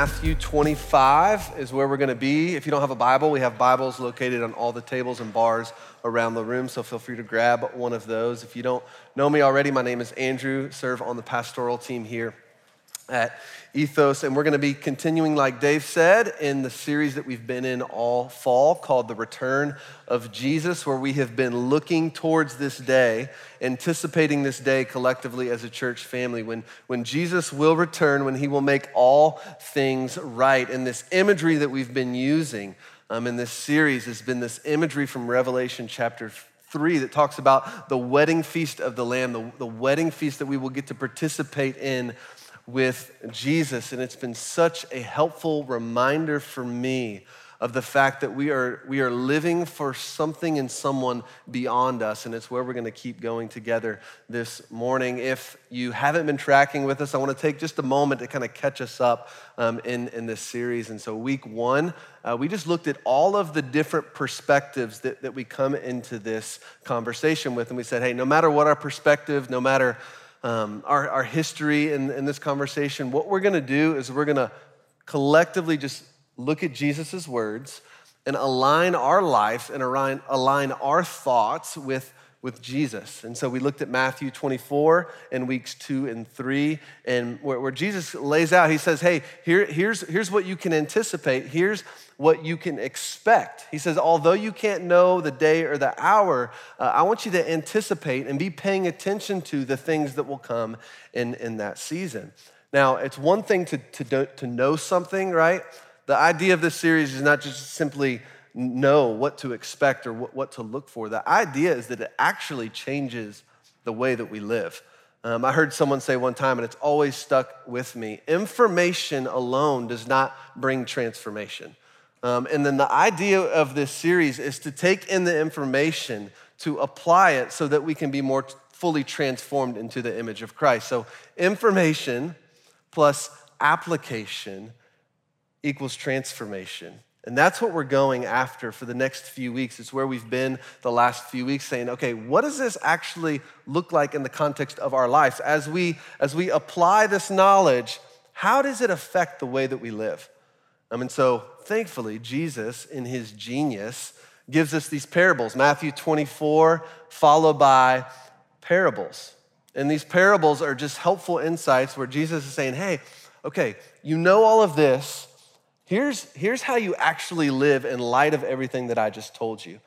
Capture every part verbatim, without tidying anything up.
Matthew twenty-five is where we're gonna be. If you don't have a Bible, we have Bibles located on all the tables and bars around the room, so feel free to grab one of those. If you don't know me already, my name is Andrew, serve on the pastoral team here at Ethos, and we're gonna be continuing, like Dave said, in the series that we've been in all fall called The Return of Jesus, where we have been looking towards this day, anticipating this day collectively as a church family, when, when Jesus will return, when he will make all things right. And this imagery that we've been using um, in this series has been this imagery from Revelation chapter three that talks about the wedding feast of the Lamb, the, the wedding feast that we will get to participate in with Jesus. And it's been such a helpful reminder for me of the fact that we are we are living for something and someone beyond us, and it's where we're gonna keep going together this morning. If you haven't been tracking with us, I wanna take just a moment to kind of catch us up um, in, in this series. And so week one, uh, we just looked at all of the different perspectives that, that we come into this conversation with, and we said, hey, no matter what our perspective, no matter Um, our, our history in, in this conversation, what we're gonna do is we're gonna collectively just look at Jesus' words and align our life and align, align our thoughts with, with Jesus. And so we looked at Matthew twenty-four in weeks two and three, and where, where Jesus lays out, he says, hey, here, here's, here's what you can anticipate. Here's what you can expect. He says, although you can't know the day or the hour, uh, I want you to anticipate and be paying attention to the things that will come in, in that season. Now, it's one thing to, to, do, to know something, right? The idea of this series is not just simply know what to expect or what, what to look for. The idea is that it actually changes the way that we live. Um, I heard someone say one time, and it's always stuck with me, information alone does not bring transformation. Um, and then the idea of this series is to take in the information, to apply it so that we can be more t- fully transformed into the image of Christ. So information plus application equals transformation. And that's what we're going after for the next few weeks. It's where we've been the last few weeks saying, okay, what does this actually look like in the context of our lives? As we, as we apply this knowledge, how does it affect the way that we live? I mean, so thankfully, Jesus, in his genius, gives us these parables. Matthew twenty-four, followed by parables. And these parables are just helpful insights where Jesus is saying, hey, okay, you know all of this. Here's, here's how you actually live in light of everything that I just told you.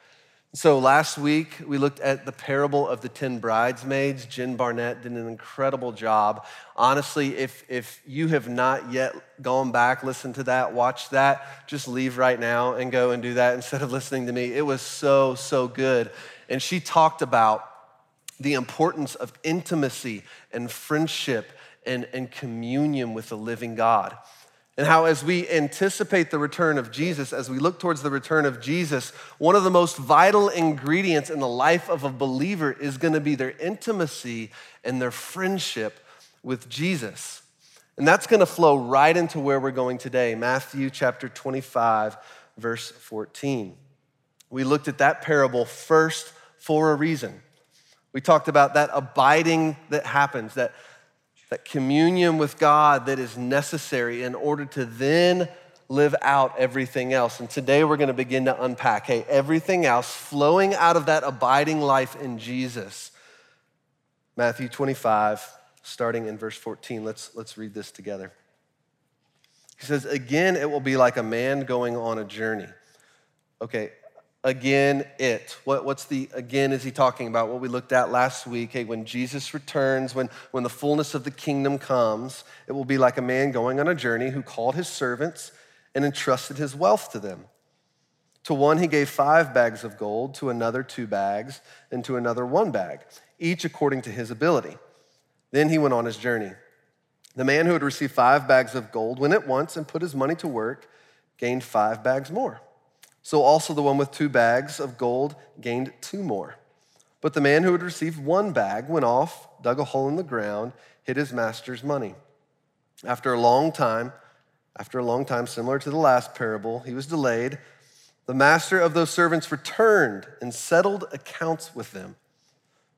So last week, we looked at the parable of the ten bridesmaids. Jen Barnett did an incredible job. Honestly, if if you have not yet gone back, listened to that, watched that, just leave right now and go and do that instead of listening to me. It was so, so good. And she talked about the importance of intimacy and friendship and, and communion with the living God. And how as we anticipate the return of Jesus, as we look towards the return of Jesus, one of the most vital ingredients in the life of a believer is gonna be their intimacy and their friendship with Jesus. And that's gonna flow right into where we're going today, Matthew chapter twenty-five, verse fourteen. We looked at that parable first for a reason. We talked about that abiding that happens, that that communion with God that is necessary in order to then live out everything else. And today we're gonna begin to unpack, hey, everything else flowing out of that abiding life in Jesus. Matthew twenty-five, starting in verse fourteen, let's, let's read this together. He says, again, it will be like a man going on a journey. Okay, again, it. What, what's the again is he talking about? What we looked at last week. Hey, when Jesus returns, when, when the fullness of the kingdom comes, it will be like a man going on a journey who called his servants and entrusted his wealth to them. To one, he gave five bags of gold, to another, two bags, and to another, one bag, each according to his ability. Then he went on his journey. The man who had received five bags of gold went at once and put his money to work, gained five bags more. So also the one with two bags of gold gained two more. But the man who had received one bag went off, dug a hole in the ground, hid his master's money. After a long time, after a long time, similar to the last parable, he was delayed. The master of those servants returned and settled accounts with them.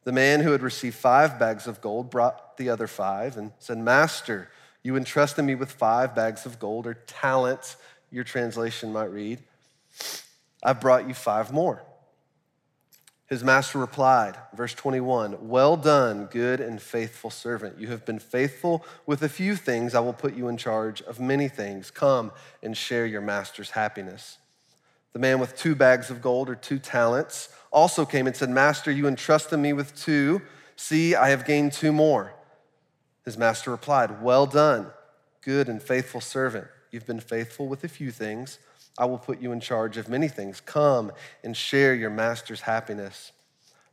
The man who had received five bags of gold brought the other five and said, Master, You entrusted me with five bags of gold, or talents, your translation might read. I've brought you five more. His master replied, verse twenty-one, well done, good and faithful servant. You have been faithful with a few things. I will put you in charge of many things. Come and share your master's happiness. The man with two bags of gold, or two talents, also came and said, Master, you entrusted me with two. See, I have gained two more. His master replied, well done, good and faithful servant. You've been faithful with a few things. I will put you in charge of many things. Come and share your master's happiness.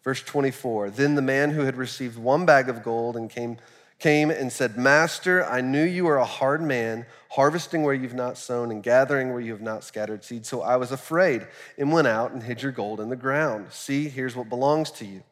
Verse twenty-four, then the man who had received one bag of gold and came, came and said, Master, I knew you are a hard man, harvesting where you've not sown and gathering where you have not scattered seed. So I was afraid and went out and hid your gold in the ground. See, here's what belongs to you.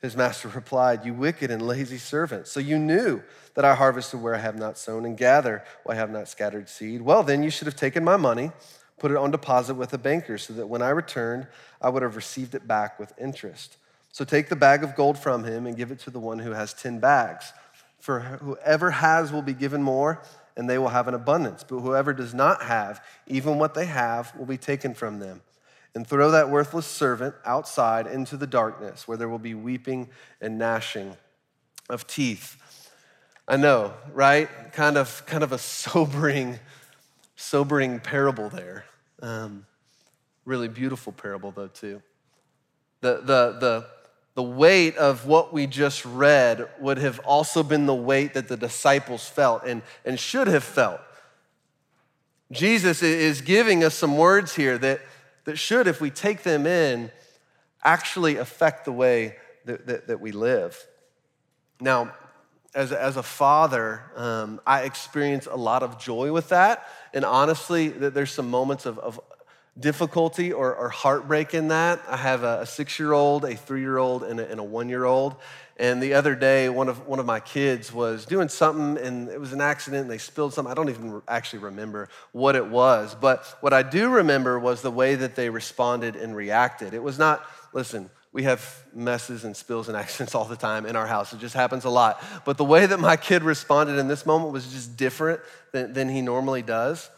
His master replied, you wicked and lazy servant. So you knew that I harvested where I have not sown and gather where I have not scattered seed. Well, then you should have taken my money, put it on deposit with a banker so that when I returned, I would have received it back with interest. So take the bag of gold from him and give it to the one who has ten bags. For whoever has will be given more, and they will have an abundance. But whoever does not have, even what they have will be taken from them. And throw that worthless servant outside into the darkness where there will be weeping and gnashing of teeth. I know, right? Kind of, kind of a sobering, sobering parable there. Um, really beautiful parable though too. The, the, the, the weight of what we just read would have also been the weight that the disciples felt and, and should have felt. Jesus is giving us some words here that, that should, if we take them in, actually affect the way that, that, that we live. Now, As a, as a father, um, I experience a lot of joy with that. And honestly, there's some moments of, of difficulty or, or heartbreak in that. I have a, a six-year-old, a three-year-old, and a, and a one-year-old. And the other day, one of one of my kids was doing something, and it was an accident, and they spilled something. I don't even actually remember what it was. But what I do remember was the way that they responded and reacted. It was not, listen, we have messes and spills and accidents all the time in our house. It just happens a lot. But the way that my kid responded in this moment was just different than, than he normally does.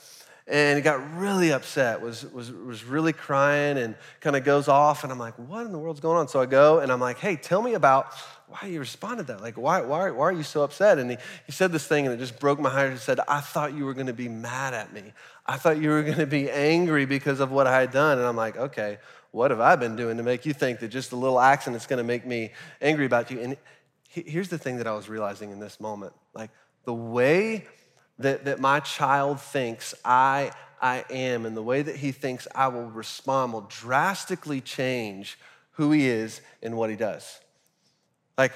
And he got really upset, was, was, was really crying and kind of goes off. And I'm like, what in the world's going on? So I go and I'm like, hey, tell me about why you responded that. Like, why, why, why are you so upset? And he, he said this thing and it just broke my heart. He said, I thought you were gonna be mad at me. I thought you were gonna be angry because of what I had done. And I'm like, okay, what have I been doing to make you think that just a little accident's gonna make me angry about you? And here's the thing that I was realizing in this moment. Like the way that, that my child thinks I, I am and the way that he thinks I will respond will drastically change who he is and what he does. Like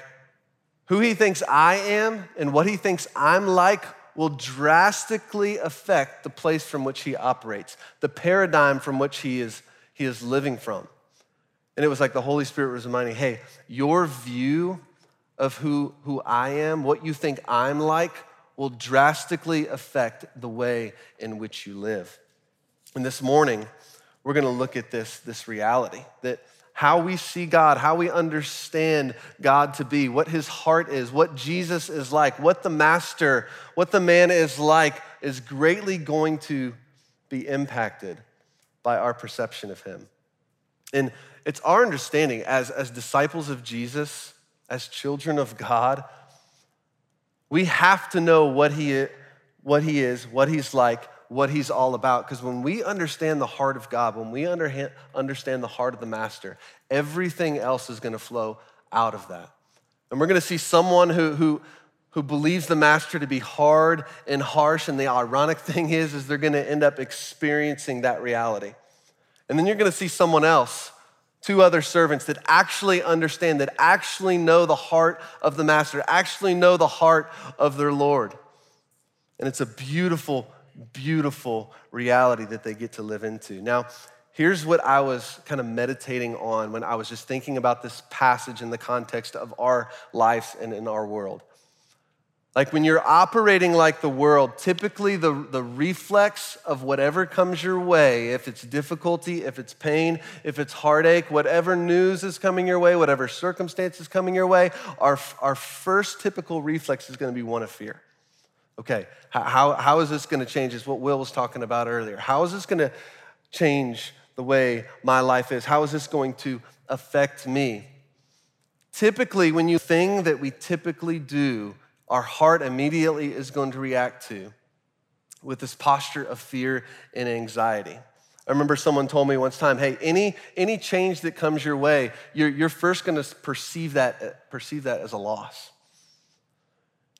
who he thinks I am and what he thinks I'm like will drastically affect the place from which he operates, the paradigm from which he is He is living from. And it was like the Holy Spirit was reminding, hey, your view of who, who I am, what you think I'm like, will drastically affect the way in which you live. And this morning, we're gonna look at this, this reality, that how we see God, how we understand God to be, what his heart is, what Jesus is like, what the master, what the man is like, is greatly going to be impacted by our perception of him. And it's our understanding as, as disciples of Jesus, as children of God, we have to know what he, what he is, what he's like, what he's all about. Because when we understand the heart of God, when we under, understand the heart of the master, everything else is gonna flow out of that. And we're gonna see someone who, who who believes the master to be hard and harsh, and the ironic thing is, is they're gonna end up experiencing that reality. And then you're gonna see someone else, two other servants that actually understand, that actually know the heart of the master, actually know the heart of their Lord. And it's a beautiful, beautiful reality that they get to live into. Now, here's what I was kind of meditating on when I was just thinking about this passage in the context of our lives and in our world. Like when you're operating like the world, typically the, the reflex of whatever comes your way, if it's difficulty, if it's pain, if it's heartache, whatever news is coming your way, whatever circumstance is coming your way, our, our first typical reflex is gonna be one of fear. Okay, how, how is this gonna change? It's what Will was talking about earlier. How is this gonna change the way my life is? How is this going to affect me? Typically, when you thing that we typically do, our heart immediately is going to react to with this posture of fear and anxiety. I remember someone told me once time, hey, any, any change that comes your way, you're, you're first gonna perceive that, perceive that as a loss.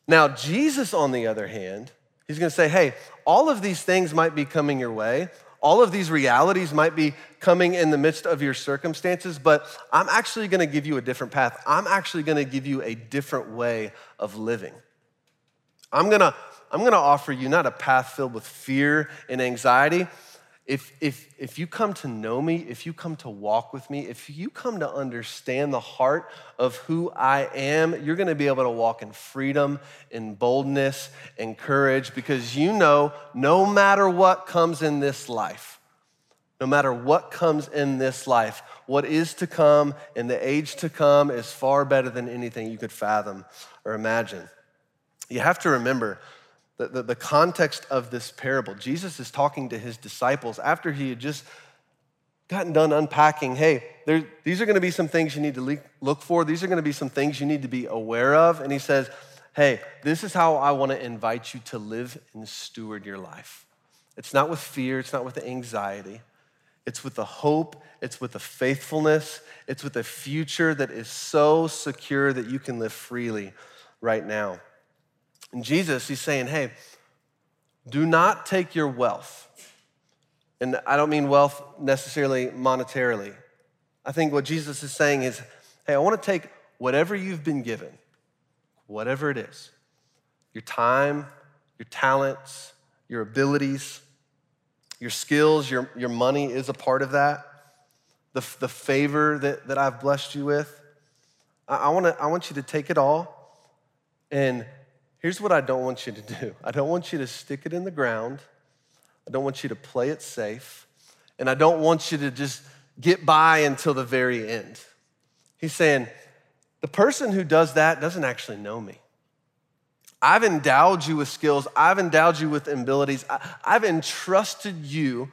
Now, Jesus, on the other hand, he's gonna say, hey, all of these things might be coming your way. All of these realities might be coming in the midst of your circumstances, but I'm actually gonna give you a different path. I'm actually gonna give you a different way of living. I'm gonna, I'm gonna offer you not a path filled with fear and anxiety. If, if, if you come to know me, if you come to walk with me, if you come to understand the heart of who I am, you're gonna be able to walk in freedom, in boldness, in courage, because you know no matter what comes in this life, no matter what comes in this life, what is to come and the age to come is far better than anything you could fathom or imagine. You have to remember The, the, the context of this parable. Jesus is talking to his disciples after he had just gotten done unpacking, hey, there, these are gonna be some things you need to le- look for. These are gonna be some things you need to be aware of. And he says, hey, this is how I wanna invite you to live and steward your life. It's not with fear, it's not with anxiety. It's with the hope, it's with the faithfulness, it's with a future that is so secure that you can live freely right now. And Jesus, he's saying, hey, do not take your wealth. And I don't mean wealth necessarily monetarily. I think what Jesus is saying is, hey, I want to take whatever you've been given, whatever it is, your time, your talents, your abilities, your skills, your, your money is a part of that, the, the favor that, that I've blessed you with. I, I, wanna, I want you to take it all and here's what I don't want you to do. I don't want you to stick it in the ground. I don't want you to play it safe. And I don't want you to just get by until the very end. He's saying, the person who does that doesn't actually know me. I've endowed you with skills. I've endowed you with abilities. I've entrusted you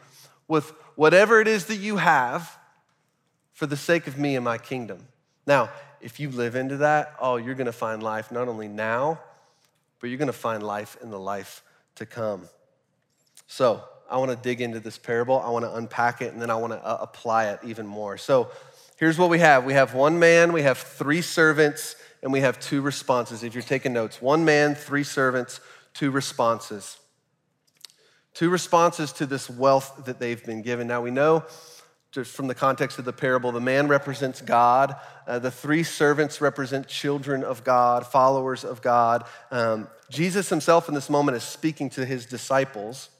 with whatever it is that you have for the sake of me and my kingdom. Now, if you live into that, oh, you're gonna find life not only now, but you're gonna find life in the life to come. So I wanna dig into this parable, I wanna unpack it, and then I wanna uh, apply it even more. So here's what we have. We have one man, we have three servants, and we have two responses. If you're taking notes, one man, three servants, two responses. Two responses to this wealth that they've been given. Now we know from the context of the parable, the man represents God. Uh, the three servants represent children of God, followers of God. Um, Jesus himself in this moment is speaking to his disciples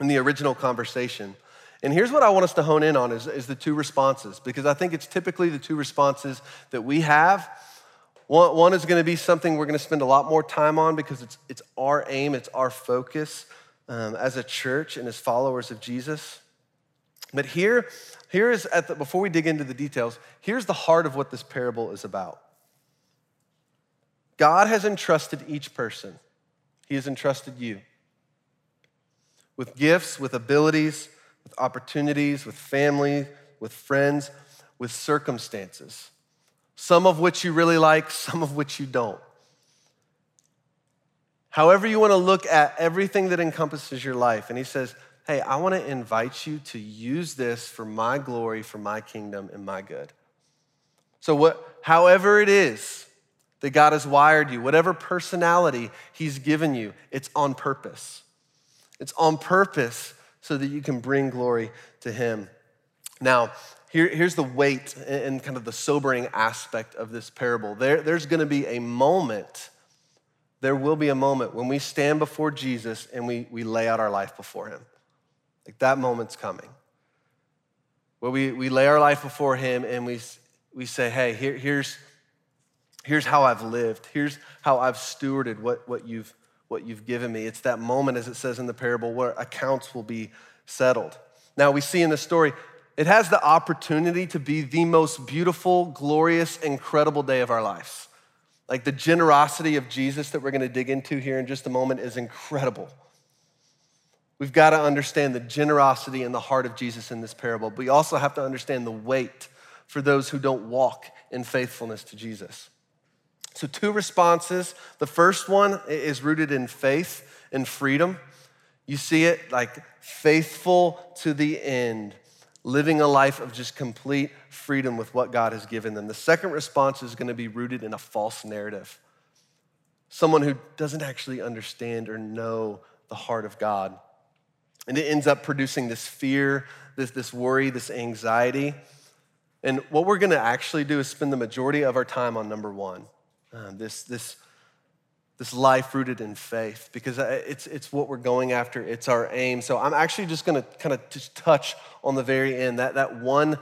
in the original conversation. And here's what I want us to hone in on is, is the two responses, because I think it's typically the two responses that we have. One, one is gonna be something we're gonna spend a lot more time on because it's, it's our aim, it's our focus um, as a church and as followers of Jesus. But here, here is at the, before we dig into the details, here's the heart of what this parable is about. God has entrusted each person. He has entrusted you with gifts, with abilities, with opportunities, with family, with friends, with circumstances, some of which you really like, some of which you don't. However you want to look at everything that encompasses your life. And he says, hey, I wanna invite you to use this for my glory, for my kingdom, and my good. So what, however it is that God has wired you, whatever personality he's given you, it's on purpose. It's on purpose so that you can bring glory to him. Now, here, here's the weight and kind of the sobering aspect of this parable. There, there's gonna be a moment, there will be a moment when we stand before Jesus and we, we lay out our life before him. Like that moment's coming. Where we, we lay our life before him and we, we say, hey, here, here's, here's how I've lived. Here's how I've stewarded what, what, you've, what you've given me. It's that moment, as it says in the parable, where accounts will be settled. Now we see in the story, it has the opportunity to be the most beautiful, glorious, incredible day of our lives. Like the generosity of Jesus that we're gonna dig into here in just a moment is incredible. We've gotta understand the generosity and the heart of Jesus in this parable, but we also have to understand the weight for those who don't walk in faithfulness to Jesus. So two responses. The first one is rooted in faith and freedom. You see it like faithful to the end, living a life of just complete freedom with what God has given them. The second response is gonna be rooted in a false narrative. Someone who doesn't actually understand or know the heart of God. And it ends up producing this fear, this, this worry, this anxiety. And what we're gonna actually do is spend the majority of our time on number one, uh, this, this, this life rooted in faith, because it's, it's what we're going after, it's our aim. So I'm actually just gonna kind of just touch on the very end, that, that, one,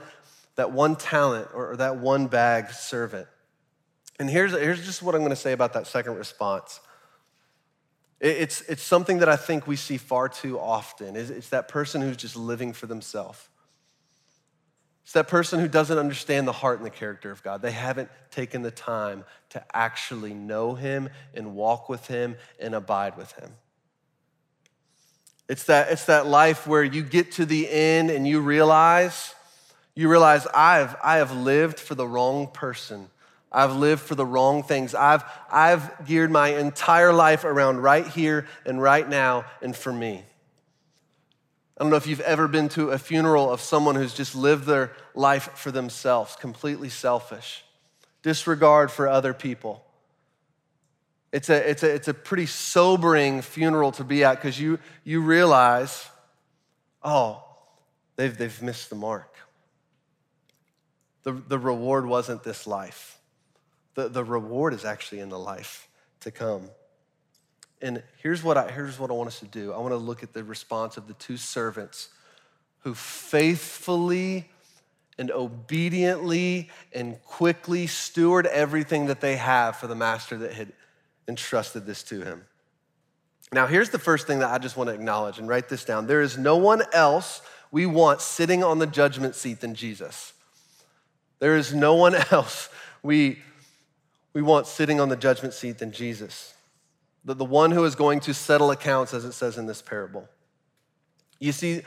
that one talent or, or that one bag servant. And here's, here's just what I'm gonna say about that second response. It, it's, it's something that I think we see far too often. It's, it's that person who's just living for themselves. It's that person who doesn't understand the heart and the character of God. They haven't taken the time to actually know him and walk with him and abide with him. It's that, it's that life where you get to the end and you realize, you realize I've, I have lived for the wrong person. I've lived for the wrong things. I've, I've geared my entire life around right here and right now and for me. I don't know if you've ever been to a funeral of someone who's just lived their life for themselves, completely selfish, disregard for other people. It's a, it's a, it's a pretty sobering funeral to be at because you, you realize, oh, they've, they've missed the mark. The, the reward wasn't this life. The, the reward is actually in the life to come. And here's what I here's what I want us to do. I want to look at the response of the two servants who faithfully and obediently and quickly steward everything that they have for the master that had entrusted this to him. Now, here's the first thing that I just want to acknowledge, and write this down. There is no one else we want sitting on the judgment seat than Jesus. There is no one else we, we want sitting on the judgment seat than Jesus. The, the one who is going to settle accounts, as it says in this parable. You see,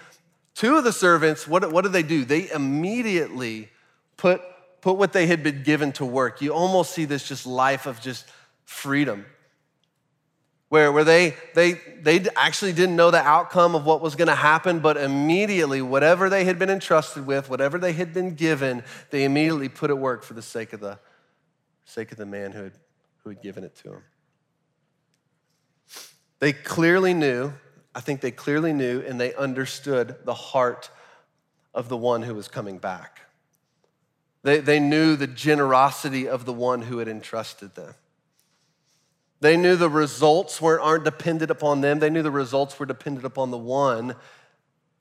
two of the servants, what, what do they do? They immediately put, put what they had been given to work. You almost see this just life of just freedom, where, where they, they, they actually didn't know the outcome of what was gonna happen, but immediately, whatever they had been entrusted with, whatever they had been given, they immediately put at work for the sake of the, sake of the man who had, who had given it to them. They clearly knew, I think they clearly knew, and they understood the heart of the one who was coming back. They, they knew the generosity of the one who had entrusted them. They knew the results were, aren't dependent upon them. They knew the results were dependent upon the one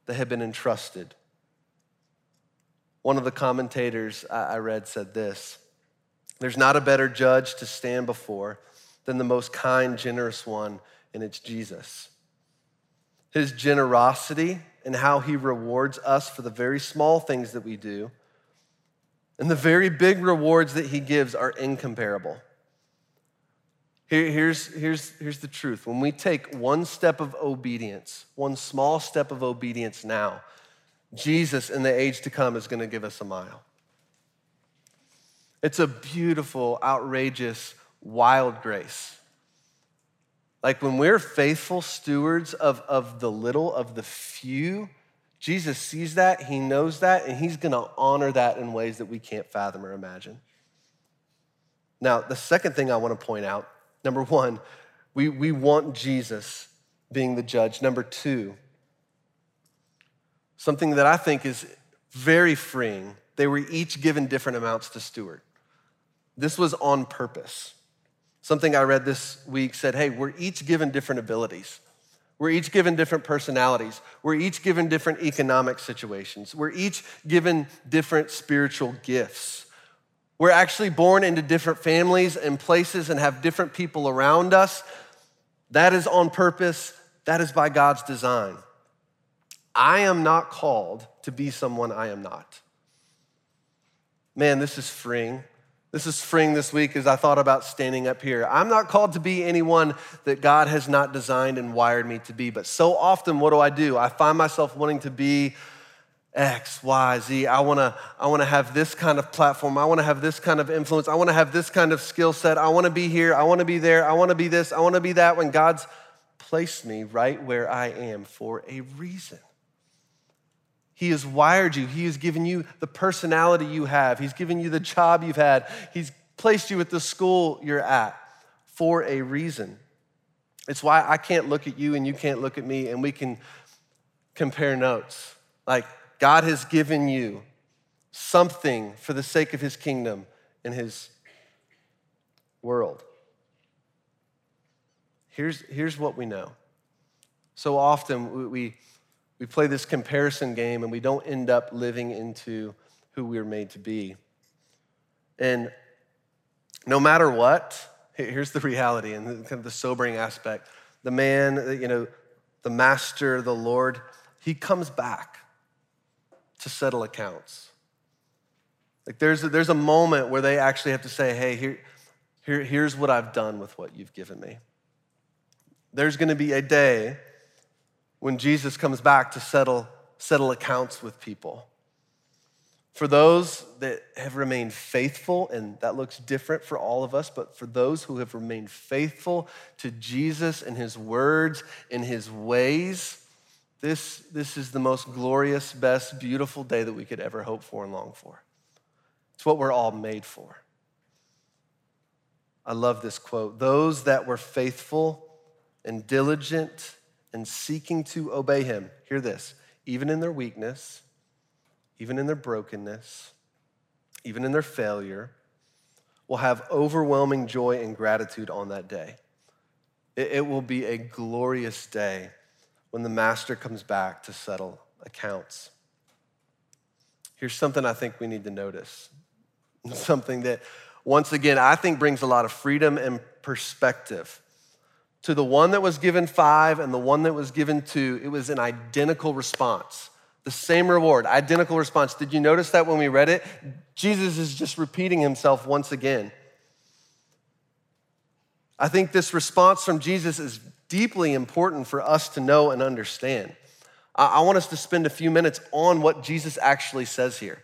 that had been entrusted. One of the commentators I read said this: "There's not a better judge to stand before than the most kind, generous one, and it's Jesus. His generosity and how he rewards us for the very small things that we do and the very big rewards that he gives are incomparable." Here, here's, here's, here's the truth. When we take one step of obedience, one small step of obedience now, Jesus in the age to come is gonna give us a mile. It's a beautiful, outrageous, wild grace. Like when we're faithful stewards of, of the little, of the few, Jesus sees that, he knows that, and he's gonna honor that in ways that we can't fathom or imagine. Now, the second thing I wanna point out, number one, we, we want Jesus being the judge. Number two, something that I think is very freeing, they were each given different amounts to steward. This was on purpose. Something I read this week said, hey, we're each given different abilities. We're each given different personalities. We're each given different economic situations. We're each given different spiritual gifts. We're actually born into different families and places and have different people around us. That is on purpose. That is by God's design. I am not called to be someone I am not. Man, this is freeing. This is spring this week as I thought about standing up here. I'm not called to be anyone that God has not designed and wired me to be, but so often what do I do? I find myself wanting to be X, Y, Z. I wanna, I wanna have this kind of platform. I wanna have this kind of influence. I wanna have this kind of skill set. I wanna be here, I wanna be there, I wanna be this, I wanna be that, when God's placed me right where I am for a reason. He has wired you. He has given you the personality you have. He's given you the job you've had. He's placed you at the school you're at for a reason. It's why I can't look at you and you can't look at me and we can compare notes. Like, God has given you something for the sake of his kingdom and his world. Here's, here's what we know. So often we... we We play this comparison game and we don't end up living into who we were made to be. And no matter what, here's the reality and the, kind of the sobering aspect. The man, you know, the master, the Lord, he comes back to settle accounts. Like there's a, there's a moment where they actually have to say, hey, here, here, here's what I've done with what you've given me. There's gonna be a day when Jesus comes back to settle, settle accounts with people. For those that have remained faithful, and that looks different for all of us, but for those who have remained faithful to Jesus and his words and his ways, this, this is the most glorious, best, beautiful day that we could ever hope for and long for. It's what we're all made for. I love this quote. Those that were faithful and diligent and seeking to obey him, hear this, even in their weakness, even in their brokenness, even in their failure, will have overwhelming joy and gratitude on that day. It, it will be a glorious day when the master comes back to settle accounts. Here's something I think we need to notice, something that, once again, I think brings a lot of freedom and perspective. To the one that was given five and the one that was given two, it was an identical response. The same reward, identical response. Did you notice that when we read it? Jesus is just repeating himself once again. I think this response from Jesus is deeply important for us to know and understand. I want us to spend a few minutes on what Jesus actually says here,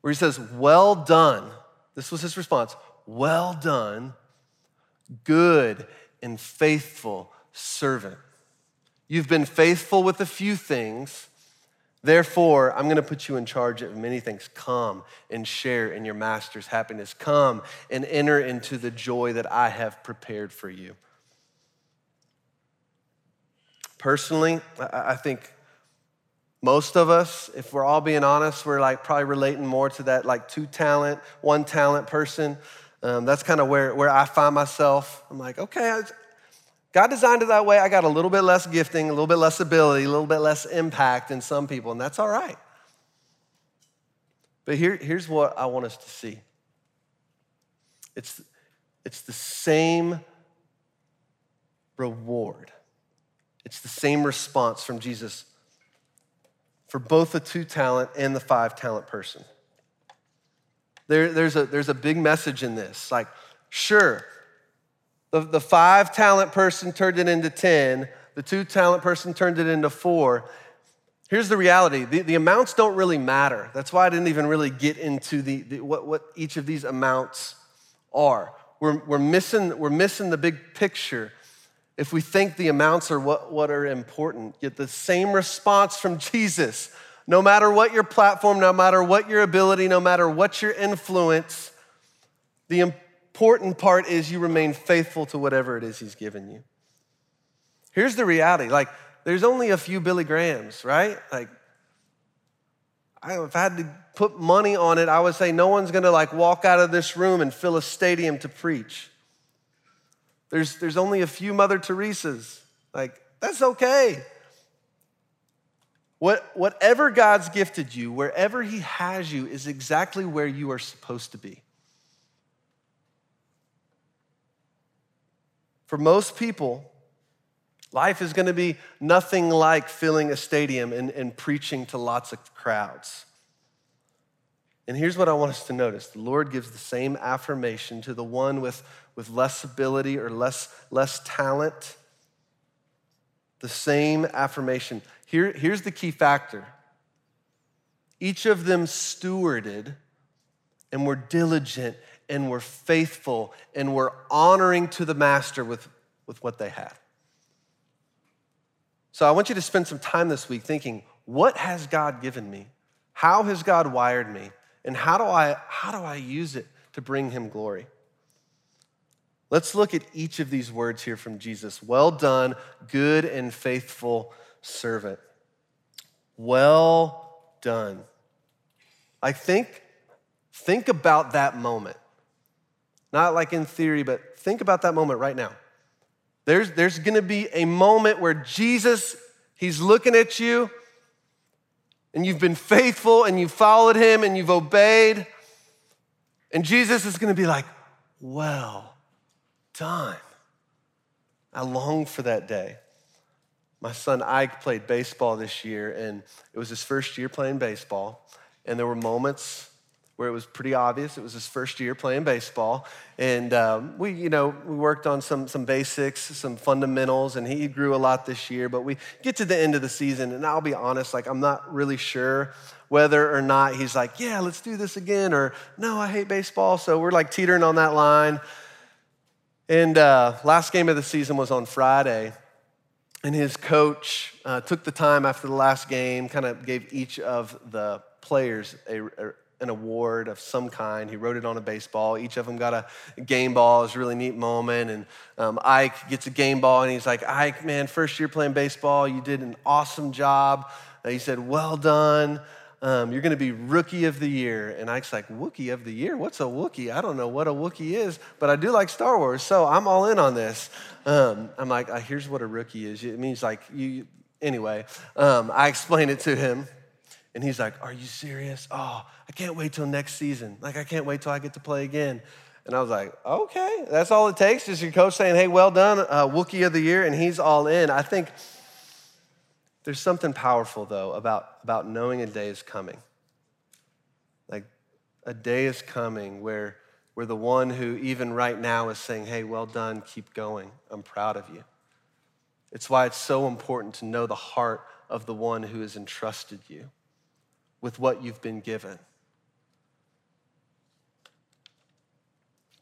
where he says, well done. This was his response. Well done, good and faithful servant. You've been faithful with a few things, therefore I'm gonna put you in charge of many things. Come and share in your master's happiness. Come and enter into the joy that I have prepared for you. Personally, I think most of us, if we're all being honest, we're like probably relating more to that like two talent, one talent person. Um, that's kind of where, where I find myself. I'm like, okay, I, God designed it that way. I got a little bit less gifting, a little bit less ability, a little bit less impact than some people, and that's all right. But here, here's what I want us to see. It's, it's the same reward. It's the same response from Jesus for both the two talent and the five talent person. There, there's, a, there's a big message in this. Like, sure, the, the five talent person turned it into ten. The two talent person turned it into four. Here's the reality. The, the amounts don't really matter. That's why I didn't even really get into the, the what, what each of these amounts are. We're, we're, missing, we're missing the big picture if we think the amounts are what, what are important. Yet the same response from Jesus. No matter what your platform, no matter what your ability, no matter what your influence, the important part is you remain faithful to whatever it is he's given you. Here's the reality. Like, there's only a few Billy Grahams, right? Like, I, if I had to put money on it, I would say no one's gonna like walk out of this room and fill a stadium to preach. There's, there's only a few Mother Teresas. Like, that's okay. What, whatever God's gifted you, wherever he has you, is exactly where you are supposed to be. For most people, life is gonna be nothing like filling a stadium and, and preaching to lots of crowds. And here's what I want us to notice. The Lord gives the same affirmation to the one with, with less ability or less, less talent. The same affirmation. Here, here's the key factor. Each of them stewarded and were diligent and were faithful and were honoring to the master with, with what they had. So I want you to spend some time this week thinking, what has God given me? How has God wired me? And how do I, how do I use it to bring him glory? Let's look at each of these words here from Jesus. Well done, good and faithful servant. Well done. I think, think about that moment. Not like in theory, but think about that moment right now. There's, there's gonna be a moment where Jesus, he's looking at you and you've been faithful and you followed him and you've obeyed. And Jesus is gonna be like, well done. I long for that day. My son Ike played baseball this year, and it was his first year playing baseball. And there were moments where it was pretty obvious it was his first year playing baseball. And um, we, you know, we worked on some some basics, some fundamentals, and he grew a lot this year. But we get to the end of the season, and I'll be honest, like I'm not really sure whether or not he's like, yeah, let's do this again, or no, I hate baseball. So we're like teetering on that line. And uh, last game of the season was on Friday. And his coach uh, took the time after the last game, kind of gave each of the players a, a, an award of some kind. He wrote it on a baseball. Each of them got a game ball. It was a really neat moment. And um, Ike gets a game ball, and he's like, Ike, man, first year playing baseball. You did an awesome job. And he said, well done. Um, you're going to be rookie of the year. And Ike's like, Wookiee of the year? What's a Wookiee? I don't know what a Wookiee is, but I do like Star Wars, so I'm all in on this. Um, I'm like, oh, here's what a rookie is. It means like, you. anyway, um, I explained it to him. And he's like, are you serious? Oh, I can't wait till next season. Like, I can't wait till I get to play again. And I was like, okay, that's all it takes is your coach saying, hey, well done, uh, Wookiee of the year, and he's all in. I think there's something powerful, though, about, about knowing a day is coming. Like, a day is coming where, where the one who even right now is saying, hey, well done, keep going. I'm proud of you. It's why it's so important to know the heart of the one who has entrusted you with what you've been given.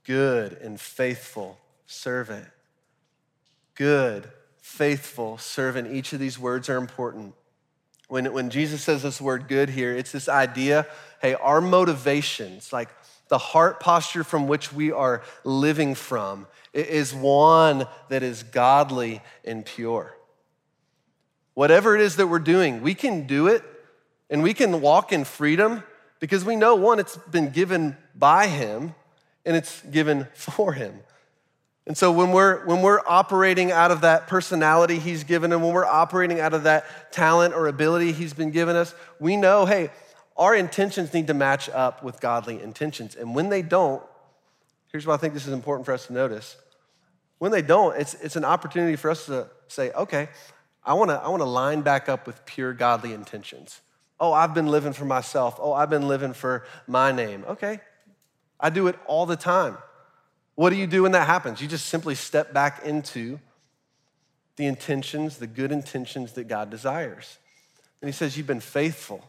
Good and faithful servant. Good faithful servant. Each of these words are important. When, when Jesus says this word good here, it's this idea, hey, our motivations, like the heart posture from which we are living from, is one that is godly and pure. Whatever it is that we're doing, we can do it and we can walk in freedom because we know, one, it's been given by him and it's given for him. And so when we're when we're operating out of that personality he's given and when we're operating out of that talent or ability he's been given us, we know, hey, our intentions need to match up with godly intentions. And when they don't, here's why I think this is important for us to notice. When they don't, it's it's an opportunity for us to say, okay, I wanna, I wanna line back up with pure godly intentions. Oh, I've been living for myself. Oh, I've been living for my name. Okay, I do it all the time. What do you do when that happens? You just simply step back into the intentions, the good intentions that God desires. And he says, you've been faithful.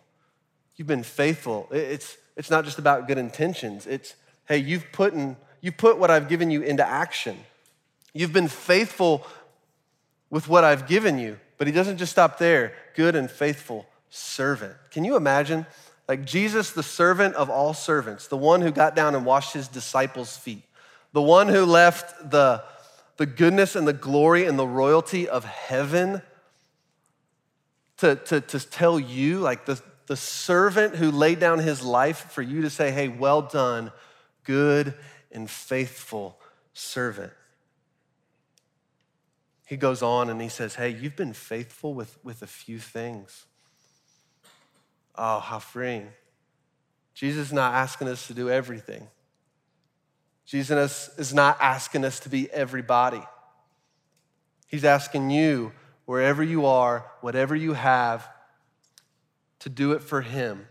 You've been faithful. It's, it's not just about good intentions. It's, hey, you've put, in, you've put what I've given you into action. You've been faithful with what I've given you. But he doesn't just stop there. Good and faithful servant. Can you imagine? Like Jesus, the servant of all servants, the one who got down and washed his disciples' feet. The one who left the, the goodness and the glory and the royalty of heaven to, to, to tell you, like the, the servant who laid down his life for you to say, hey, well done, good and faithful servant. He goes on and he says, hey, you've been faithful with, with a few things. Oh, how freeing. Jesus is not asking us to do everything. Jesus is not asking us to be everybody. He's asking you, wherever you are, whatever you have, to do it for him,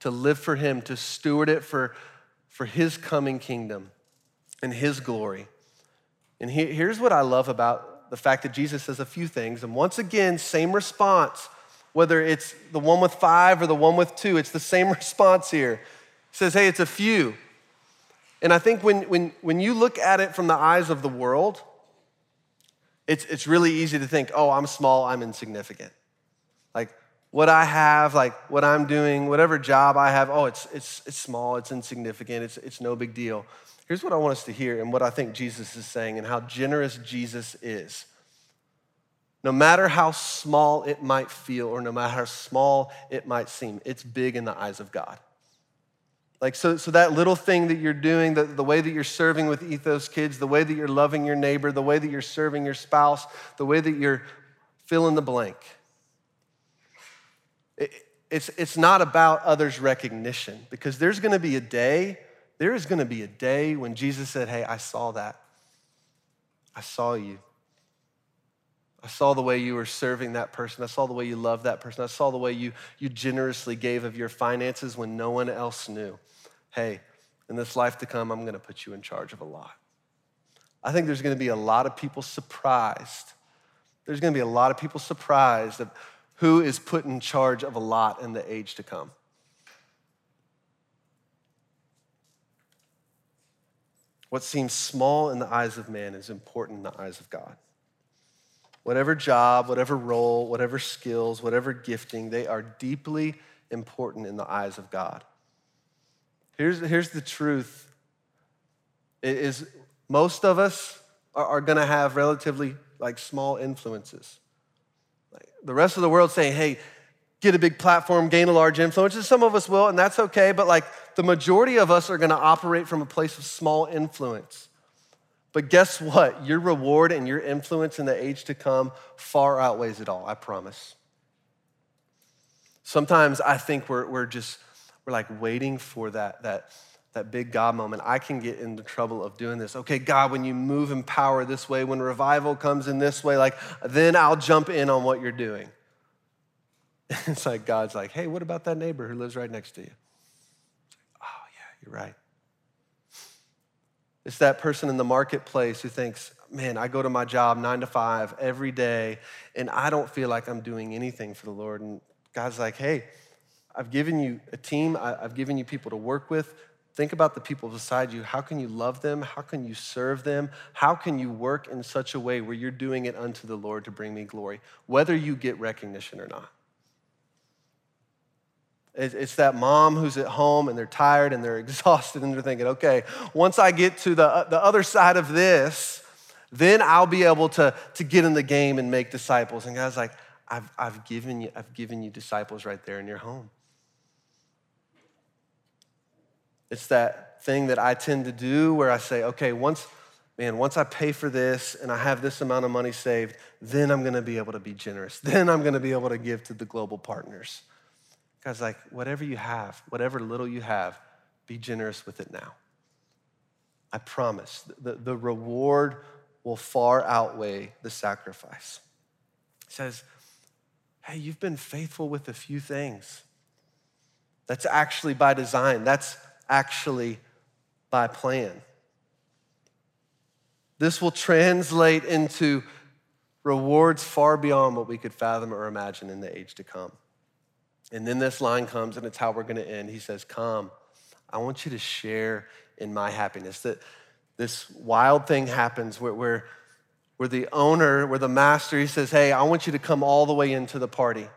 to live for him, to steward it for, for his coming kingdom and his glory. And he, here's what I love about the fact that Jesus says a few things. And once again, same response, whether it's the one with five or the one with two, it's the same response here. He says, hey, it's a few. And I think when, when, when you look at it from the eyes of the world, it's, it's really easy to think, oh, I'm small, I'm insignificant. Like what I have, like what I'm doing, whatever job I have, oh, it's, it's, it's small, it's insignificant, it's, it's no big deal. Here's what I want us to hear and what I think Jesus is saying and how generous Jesus is. No matter how small it might feel or no matter how small it might seem, it's big in the eyes of God. Like, so, so that little thing that you're doing, the, the way that you're serving with Ethos Kids, the way that you're loving your neighbor, the way that you're serving your spouse, the way that you're fill in the blank. It, it's, it's not about others' recognition, because there's gonna be a day, there is gonna be a day when Jesus said, hey, I saw that. I saw you. I saw the way you were serving that person. I saw the way you loved that person. I saw the way you, you generously gave of your finances when no one else knew. Hey, in this life to come, I'm gonna put you in charge of a lot. I think there's gonna be a lot of people surprised. There's gonna be a lot of people surprised of who is put in charge of a lot in the age to come. What seems small in the eyes of man is important in the eyes of God. Whatever job, whatever role, whatever skills, whatever gifting, they are deeply important in the eyes of God. Here's, here's the truth, it is most of us are, are gonna have relatively like small influences. Like, the rest of the world saying, hey, get a big platform, gain a large influence, and some of us will, and that's okay, but like the majority of us are gonna operate from a place of small influence. But guess what? Your reward and your influence in the age to come far outweighs it all, I promise. Sometimes I think we're, we're just, we're like waiting for that, that, that big God moment. I can get into trouble of doing this. Okay, God, when you move in power this way, when revival comes in this way, like then I'll jump in on what you're doing. It's like God's like, hey, what about that neighbor who lives right next to you? It's like, oh yeah, you're right. It's that person in the marketplace who thinks, man, I go to my job nine to five every day and I don't feel like I'm doing anything for the Lord. And God's like, hey, I've given you a team. I've given you people to work with. Think about the people beside you. How can you love them? How can you serve them? How can you work in such a way where you're doing it unto the Lord to bring me glory, whether you get recognition or not? It's that mom who's at home and they're tired and they're exhausted and they're thinking, okay, once I get to the, the other side of this, then I'll be able to, to get in the game and make disciples. And God's like, I've, I've, given you, I've given you disciples right there in your home. It's that thing that I tend to do where I say, okay, once, man, once I pay for this and I have this amount of money saved, then I'm gonna be able to be generous. Then I'm gonna be able to give to the global partners. God's like, whatever you have, whatever little you have, be generous with it now. I promise, the, the reward will far outweigh the sacrifice. He says, hey, you've been faithful with a few things. That's actually by design. That's actually by plan. This will translate into rewards far beyond what we could fathom or imagine in the age to come. And then this line comes, and it's how we're gonna end. He says, come, I want you to share in my happiness. That this wild thing happens where, where, where the owner, where the master, he says, hey, I want you to come all the way into the party.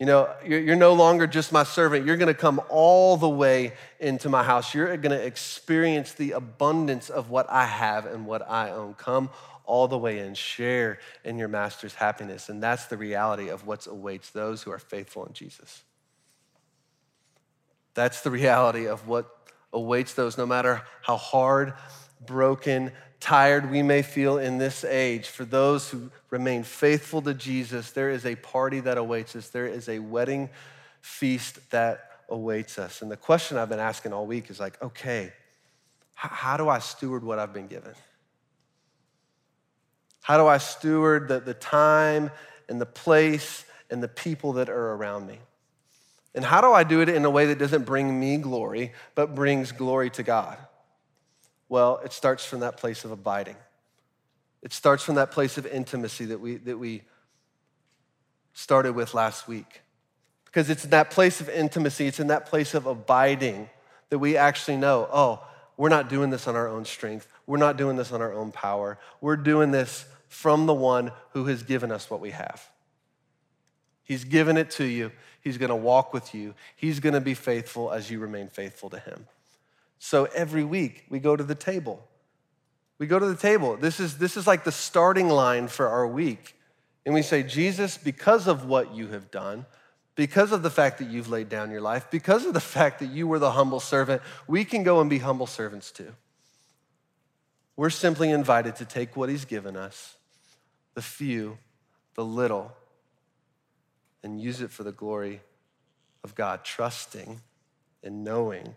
You know, you're, you're no longer just my servant. You're gonna come all the way into my house. You're gonna experience the abundance of what I have and what I own. Come all the way and share in your master's happiness. And that's the reality of what awaits those who are faithful in Jesus. That's the reality of what awaits those, no matter how hard, broken, tired we may feel in this age. For those who remain faithful to Jesus, there is a party that awaits us. There is a wedding feast that awaits us. And the question I've been asking all week is like, okay, how do I steward what I've been given? How do I steward the, the time and the place and the people that are around me? And how do I do it in a way that doesn't bring me glory, but brings glory to God? Well, it starts from that place of abiding. It starts from that place of intimacy that we, that we started with last week. Because it's in that place of intimacy, it's in that place of abiding that we actually know, oh, we're not doing this on our own strength. We're not doing this on our own power. We're doing this from the one who has given us what we have. He's given it to you. He's gonna walk with you. He's gonna be faithful as you remain faithful to him. So every week we go to the table. We go to the table. This is, this is like the starting line for our week. And we say, Jesus, because of what you have done, because of the fact that you've laid down your life, because of the fact that you were the humble servant, we can go and be humble servants too. We're simply invited to take what he's given us, the few, the little, and use it for the glory of God, trusting and knowing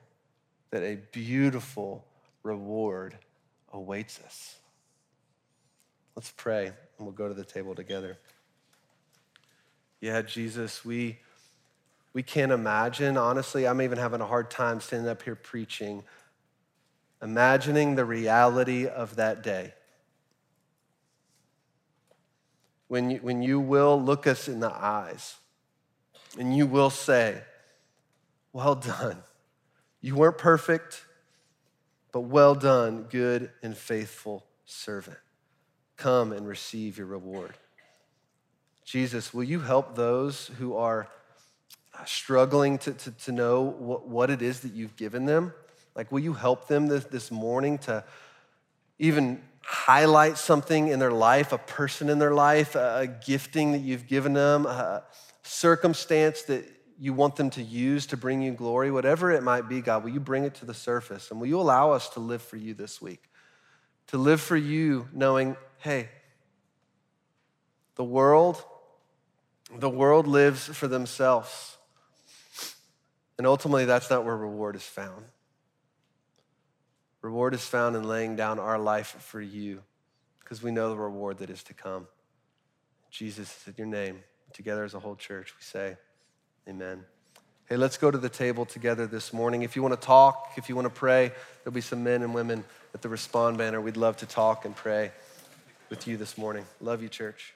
that a beautiful reward awaits us. Let's pray, and we'll go to the table together. Yeah, Jesus, we, we can't imagine, honestly, I'm even having a hard time standing up here preaching, imagining the reality of that day. When you, when you will look us in the eyes and you will say, well done. You weren't perfect, but well done, good and faithful servant. Come and receive your reward. Jesus, will you help those who are struggling to, to, to know what, what it is that you've given them? Like, will you help them this, this morning to even highlight something in their life, a person in their life, a gifting that you've given them, a circumstance that you want them to use to bring you glory, whatever it might be, God, will you bring it to the surface? And will you allow us to live for you this week? To live for you knowing, hey, the world, the world lives for themselves. And ultimately, that's not where reward is found. Reward is found in laying down our life for you because we know the reward that is to come. Jesus is in your name. Together as a whole church, we say amen. Hey, let's go to the table together this morning. If you want to talk, if you want to pray, there'll be some men and women at the Respond banner. We'd love to talk and pray with you this morning. Love you, church.